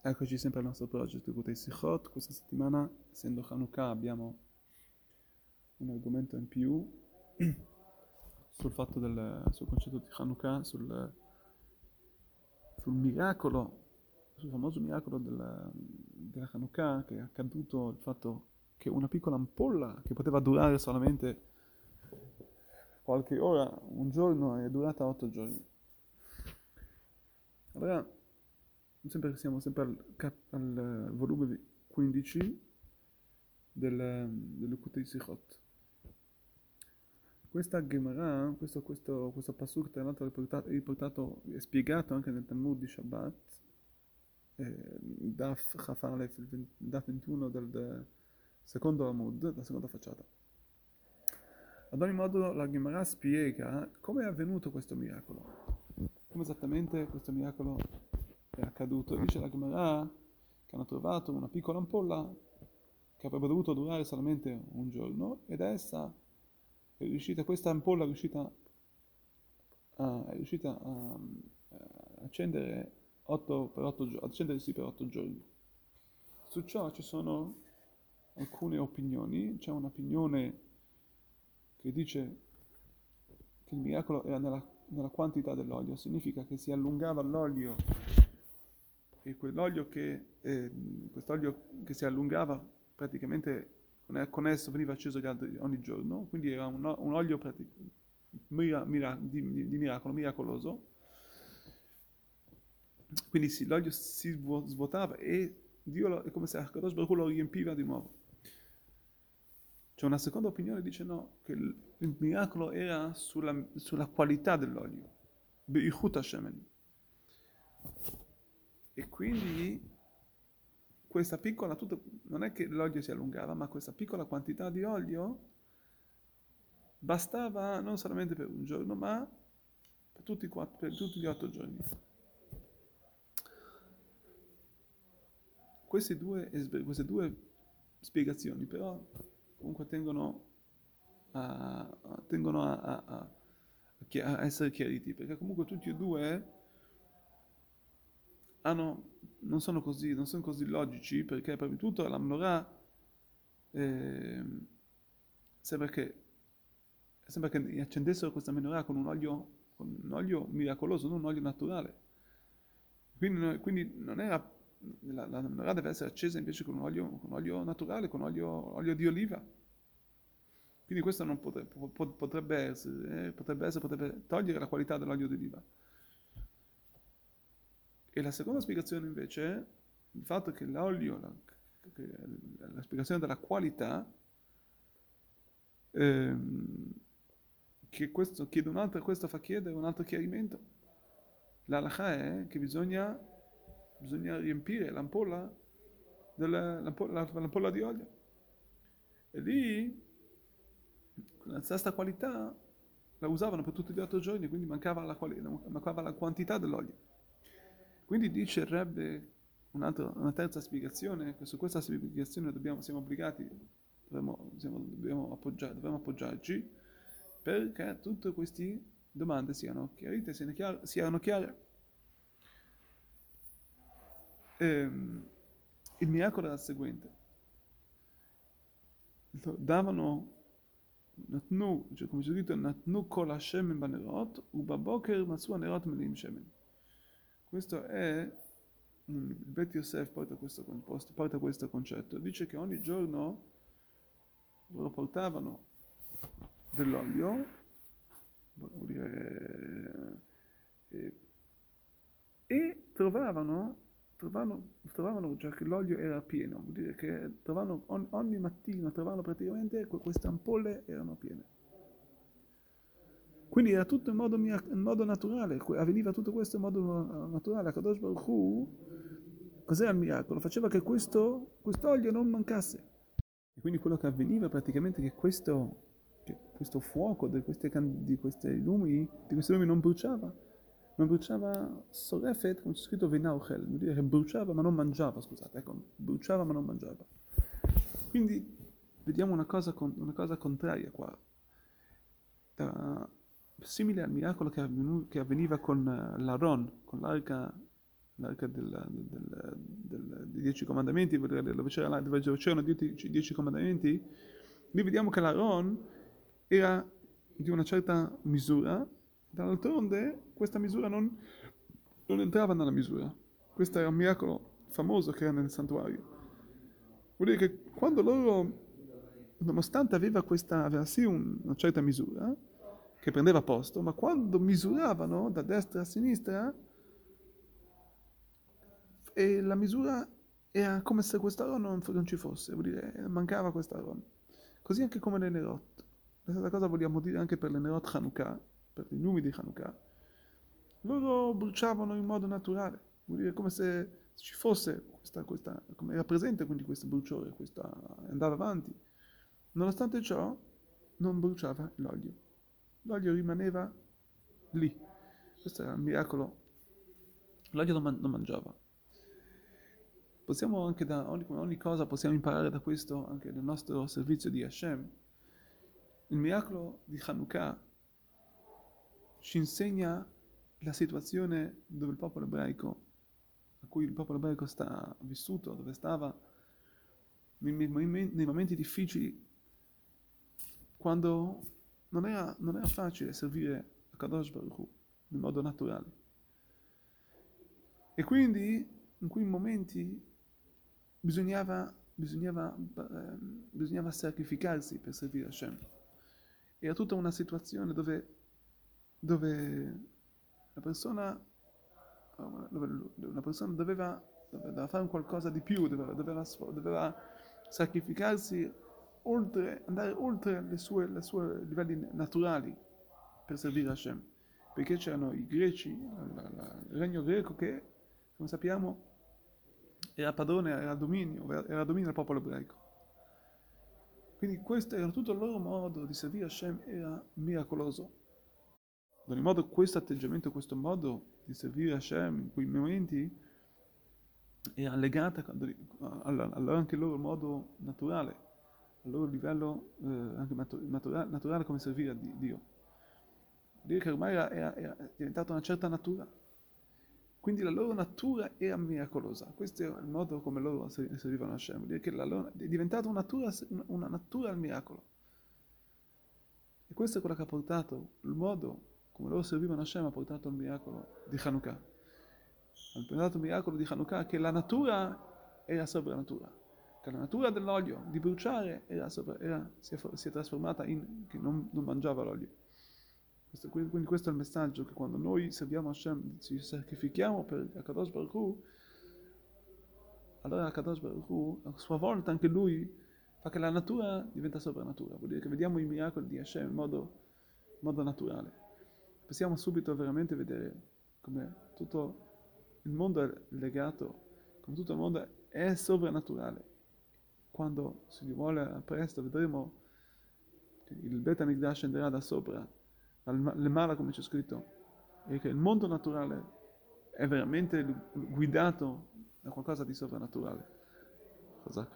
Eccoci sempre al nostro progetto Qutei Sihot. Questa settimana, essendo Hanukkah, abbiamo un argomento in più sul concetto di Hanukkah, sul miracolo, sul famoso miracolo della Hanukkah, che è accaduto il fatto che una piccola ampolla che poteva durare solamente qualche ora, un giorno, è durata 8 giorni. Allora, siamo sempre al volume 15 del Qutei Sihot. Questa Gemara, questo pasuk, tra l'altro è spiegato anche nel Talmud di Shabbat, Daf Chafalef, Daf 21 del secondo Amud, la seconda facciata. Ad ogni modo, la Gemara spiega come è avvenuto questo miracolo, come esattamente questo miracolo è accaduto. Dice la Gemara che hanno trovato una piccola ampolla che avrebbe dovuto durare solamente un giorno, ed essa è riuscita a accendere per 8 giorni. Su ciò ci sono alcune opinioni. C'è un'opinione che dice che il miracolo era nella quantità dell'olio, significa che si allungava l'olio, e quest'olio che si allungava praticamente con esso veniva acceso ogni giorno, quindi era un olio miracoloso. Quindi sì, l'olio si svuotava e è come se Hakadosh Baruch Hu lo riempiva di nuovo. C'è una seconda opinione che dice no, che il miracolo era sulla qualità dell'olio, beichut Hashem. E quindi non è che l'olio si allungava, ma questa piccola quantità di olio bastava non solamente per un giorno, ma per tutti gli 8 giorni. Queste due spiegazioni però comunque tengono a essere chiariti, perché comunque tutti e due non sono così logici, perché prima di tutto la menorah sembra che accendessero questa menorah con un olio miracoloso, non un olio naturale. Quindi non era, la menorah deve essere accesa invece con olio naturale, con olio di oliva. Quindi questo non potrebbe togliere la qualità dell'olio di oliva. E la seconda spiegazione invece, il fatto che l'olio, la spiegazione della qualità, che questo fa chiedere un altro chiarimento. L'alakha è che bisogna riempire l'ampolla di olio. E lì, la stessa qualità la usavano per tutti gli 8 giorni, quindi mancava la quantità dell'olio. Quindi dice il Rebbe una terza spiegazione, che su questa spiegazione dovremmo appoggiarci, perché tutte queste domande siano chiarite, siano chiare. Il miracolo era il seguente. Come c'è scritto, Natnu kol Hashem banerot, ubaboker matsu anerot melim shemen. Questo è, Beit Yosef porta questo concetto, dice che ogni giorno loro portavano dell'olio, vuol dire, e trovavano già che l'olio era pieno, vuol dire che ogni mattina trovavano praticamente queste ampolle erano piene. Quindi era tutto in modo naturale, avveniva tutto questo in modo naturale. Hakadosh Baruch Hu, cos'era il miracolo? Faceva che quest'olio non mancasse. E quindi quello che avveniva praticamente è che questo fuoco di questi lumi non bruciava sorefet, come c'è scritto venauchel, vuol dire che bruciava ma non mangiava. Quindi vediamo una cosa contraria qua. Simile al miracolo che avveniva con l'Aron, con l'arca dei Dieci Comandamenti, dove c'erano Dieci Comandamenti, lì vediamo che l'Aron era di una certa misura, d'altronde questa misura non entrava nella misura. Questo era un miracolo famoso che era nel santuario. Vuol dire che quando loro, nonostante aveva sì una certa misura, che prendeva posto, ma quando misuravano da destra a sinistra, e la misura era come se questa Aron non ci fosse, vuol dire mancava questa Aron. Così anche come le Nerot. La stessa cosa vogliamo dire anche per le Nerot Hanukkah, per i lumi di Hanukkah. Loro bruciavano in modo naturale, vuol dire come se ci fosse questa come era presente, quindi questo bruciore, questa andava avanti. Nonostante ciò, non bruciava l'olio. L'olio rimaneva lì. Questo era un miracolo. L'olio non mangiava. Possiamo anche come ogni cosa, possiamo imparare da questo anche nel nostro servizio di Hashem. Il miracolo di Hanukkah ci insegna la situazione dove il popolo ebraico, a cui il popolo ebraico sta vissuto, dove stava, nei momenti difficili, quando non era facile servire Hakadosh Baruch Hu in modo naturale. E quindi, in quei momenti, bisognava sacrificarsi per servire Hashem. Era tutta una situazione dove una persona doveva fare un qualcosa di più, doveva sacrificarsi, andare oltre le sue livelli naturali per servire Hashem, perché c'erano i greci, il regno greco che, come sappiamo, era padrone, era dominio del popolo ebraico. Quindi questo era tutto il loro modo di servire Hashem, era miracoloso. Ad ogni modo, questo atteggiamento, questo modo di servire Hashem in quei momenti era legata anche al loro modo naturale, al loro livello anche naturale come servire a Dio. Dire che ormai era diventata una certa natura. Quindi la loro natura era miracolosa. Questo era il modo come loro servivano Hashem. Dire che è diventata una natura al miracolo. E questo è quello che ha portato, il modo come loro servivano Hashem ha portato al miracolo di Hanukkah. Ha pensato il miracolo di Hanukkah che la natura era sopra natura, che la natura dell'olio di bruciare si è trasformata in che non mangiava l'olio. Quindi questo è il messaggio, che quando noi serviamo Hashem, ci sacrifichiamo per Hakadosh Baruch Hu, allora Hakadosh Baruch Hu a sua volta anche lui fa che la natura diventa sopra natura. Vuol dire che vediamo i miracoli di Hashem in modo naturale. Possiamo subito veramente vedere come tutto il mondo è legato, come tutto il mondo è sovrannaturale. Quando si vuole presto vedremo che il Beit HaMikdash scenderà da sopra, le mala come c'è scritto, e che il mondo naturale è veramente guidato da qualcosa di sovrannaturale.